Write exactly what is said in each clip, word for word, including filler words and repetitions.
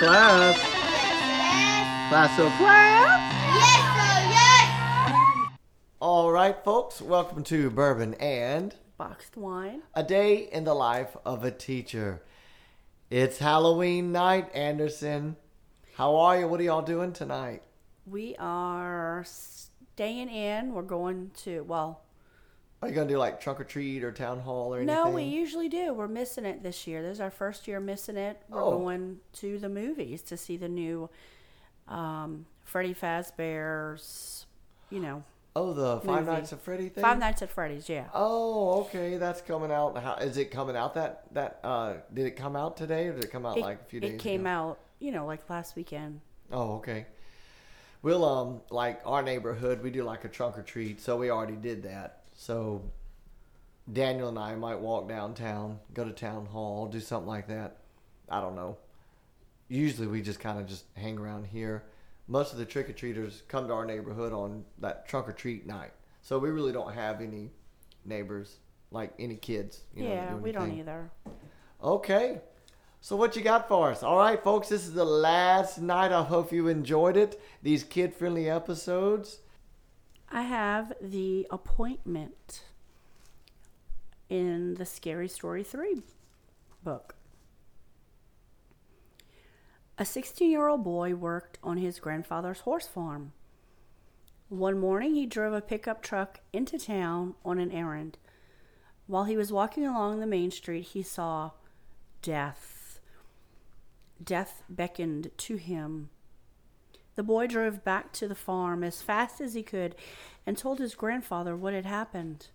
clap. Clap, so clap. Yes, so yes. All right, folks. Welcome to Bourbon and Boxed Wine. A day in the life of a teacher. It's Halloween night, Anderson. How are you? What are y'all doing tonight? We are staying in. We're going to, well... Are you going to do like trunk or treat or town hall or anything? No, we usually do. We're missing it this year. This is our first year missing it. We're oh. going to the movies to see the new um, Freddy Fazbear's, you know... Oh, the movie. Five Nights at Freddy's thing? Five Nights at Freddy's, yeah. Oh, okay. That's coming out. How, is it coming out that, that uh, did it come out today or did it come out it, like a few days ago? It came ago? out, you know, like last weekend. Oh, okay. We'll, um, like our neighborhood, we do like a trunk or treat, so we already did that. So Daniel and I might walk downtown, go to town hall, do something like that. I don't know. Usually we just kind of just hang around here. Most of the trick-or-treaters come to our neighborhood on that trunk-or-treat night. So we really don't have any neighbors, like any kids. You know, yeah, we don't either. Okay. So what you got for us? All right, folks, this is the last night. I hope you enjoyed it, these kid-friendly episodes. I have The Appointment in the Scary Story three book. A sixteen-year-old boy worked on his grandfather's horse farm. One morning, he drove a pickup truck into town on an errand. While he was walking along the main street, he saw death. Death beckoned to him. The boy drove back to the farm as fast as he could and told his grandfather what had happened.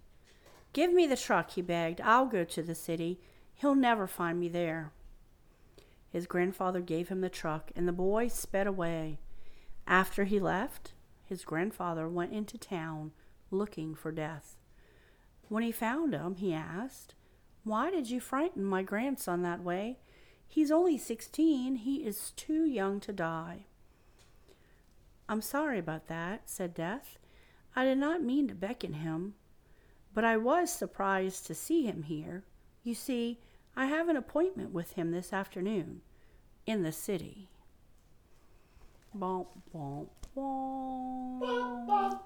"Give me the truck," he begged. "I'll go to the city. He'll never find me there." His grandfather gave him the truck, and the boy sped away. After he left, his grandfather went into town looking for Death. When he found him, he asked, "Why did you frighten my grandson that way? He's only sixteen. He is too young to die." "I'm sorry about that," said Death. "I did not mean to beckon him, but I was surprised to see him here. You see, I have an appointment with him this afternoon in the city." Bom, bom, bom. Bom, bom, bom.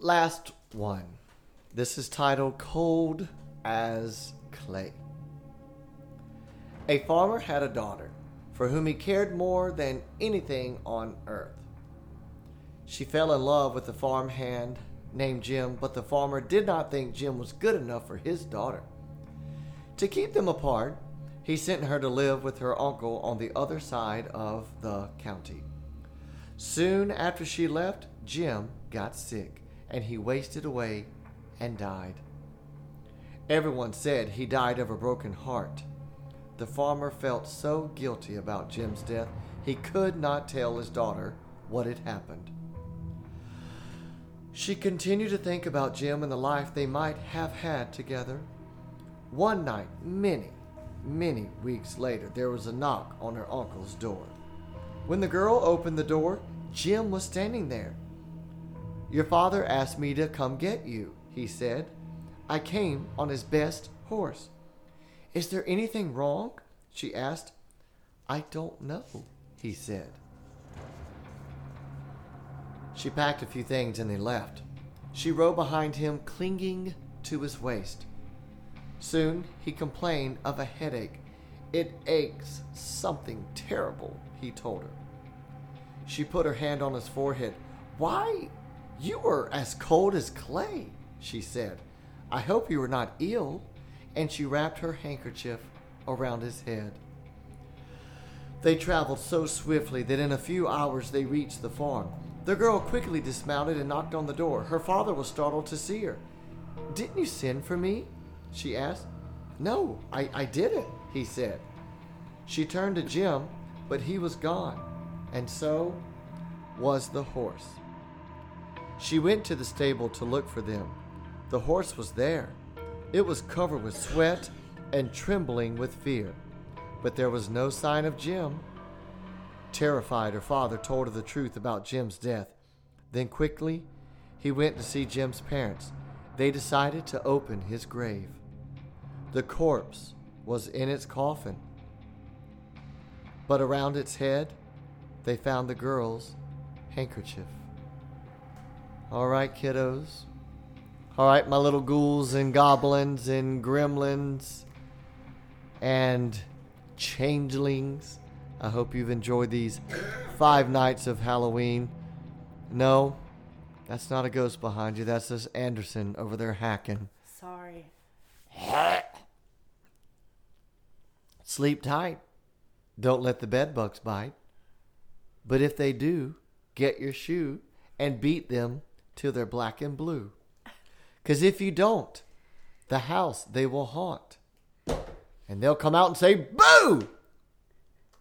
Last one. This is titled Cold as Clay. A farmer had a daughter for whom he cared more than anything on earth. She fell in love with the farmhand named Jim, but the farmer did not think Jim was good enough for his daughter. To keep them apart, he sent her to live with her uncle on the other side of the county. Soon after she left, Jim got sick, and he wasted away and died. Everyone said he died of a broken heart. The farmer felt so guilty about Jim's death, he could not tell his daughter what had happened. She continued to think about Jim and the life they might have had together. One night, many, many weeks later, there was a knock on her uncle's door. When the girl opened the door, Jim was standing there. "Your father asked me to come get you," he said. "I came on his best horse." "Is there anything wrong?" she asked. "I don't know," he said. She packed a few things and they left. She rode behind him, clinging to his waist. Soon, he complained of a headache. "It aches something terrible," he told her. She put her hand on his forehead. "Why, you are as cold as clay," she said. "I hope you are not ill." And she wrapped her handkerchief around his head. They traveled so swiftly that in a few hours they reached the farm. The girl quickly dismounted and knocked on the door. Her father was startled to see her. "Didn't you send for me?" she asked. "No, I, I didn't," he said. She turned to Jim, but he was gone, and so was the horse. She went to the stable to look for them. The horse was there. It was covered with sweat and trembling with fear, but there was no sign of Jim. Terrified, her father told her the truth about Jim's death. Then quickly, he went to see Jim's parents. They decided to open his grave. The corpse was in its coffin. But around its head, they found the girl's handkerchief. All right, kiddos. All right, my little ghouls and goblins and gremlins and changelings. I hope you've enjoyed these five nights of Halloween. No, that's not a ghost behind you. That's this Anderson over there hacking. Sorry. Sleep tight. Don't let the bed bugs bite. But if they do, get your shoe and beat them till they're black and blue. Because if you don't, the house they will haunt. And they'll come out and say, boo!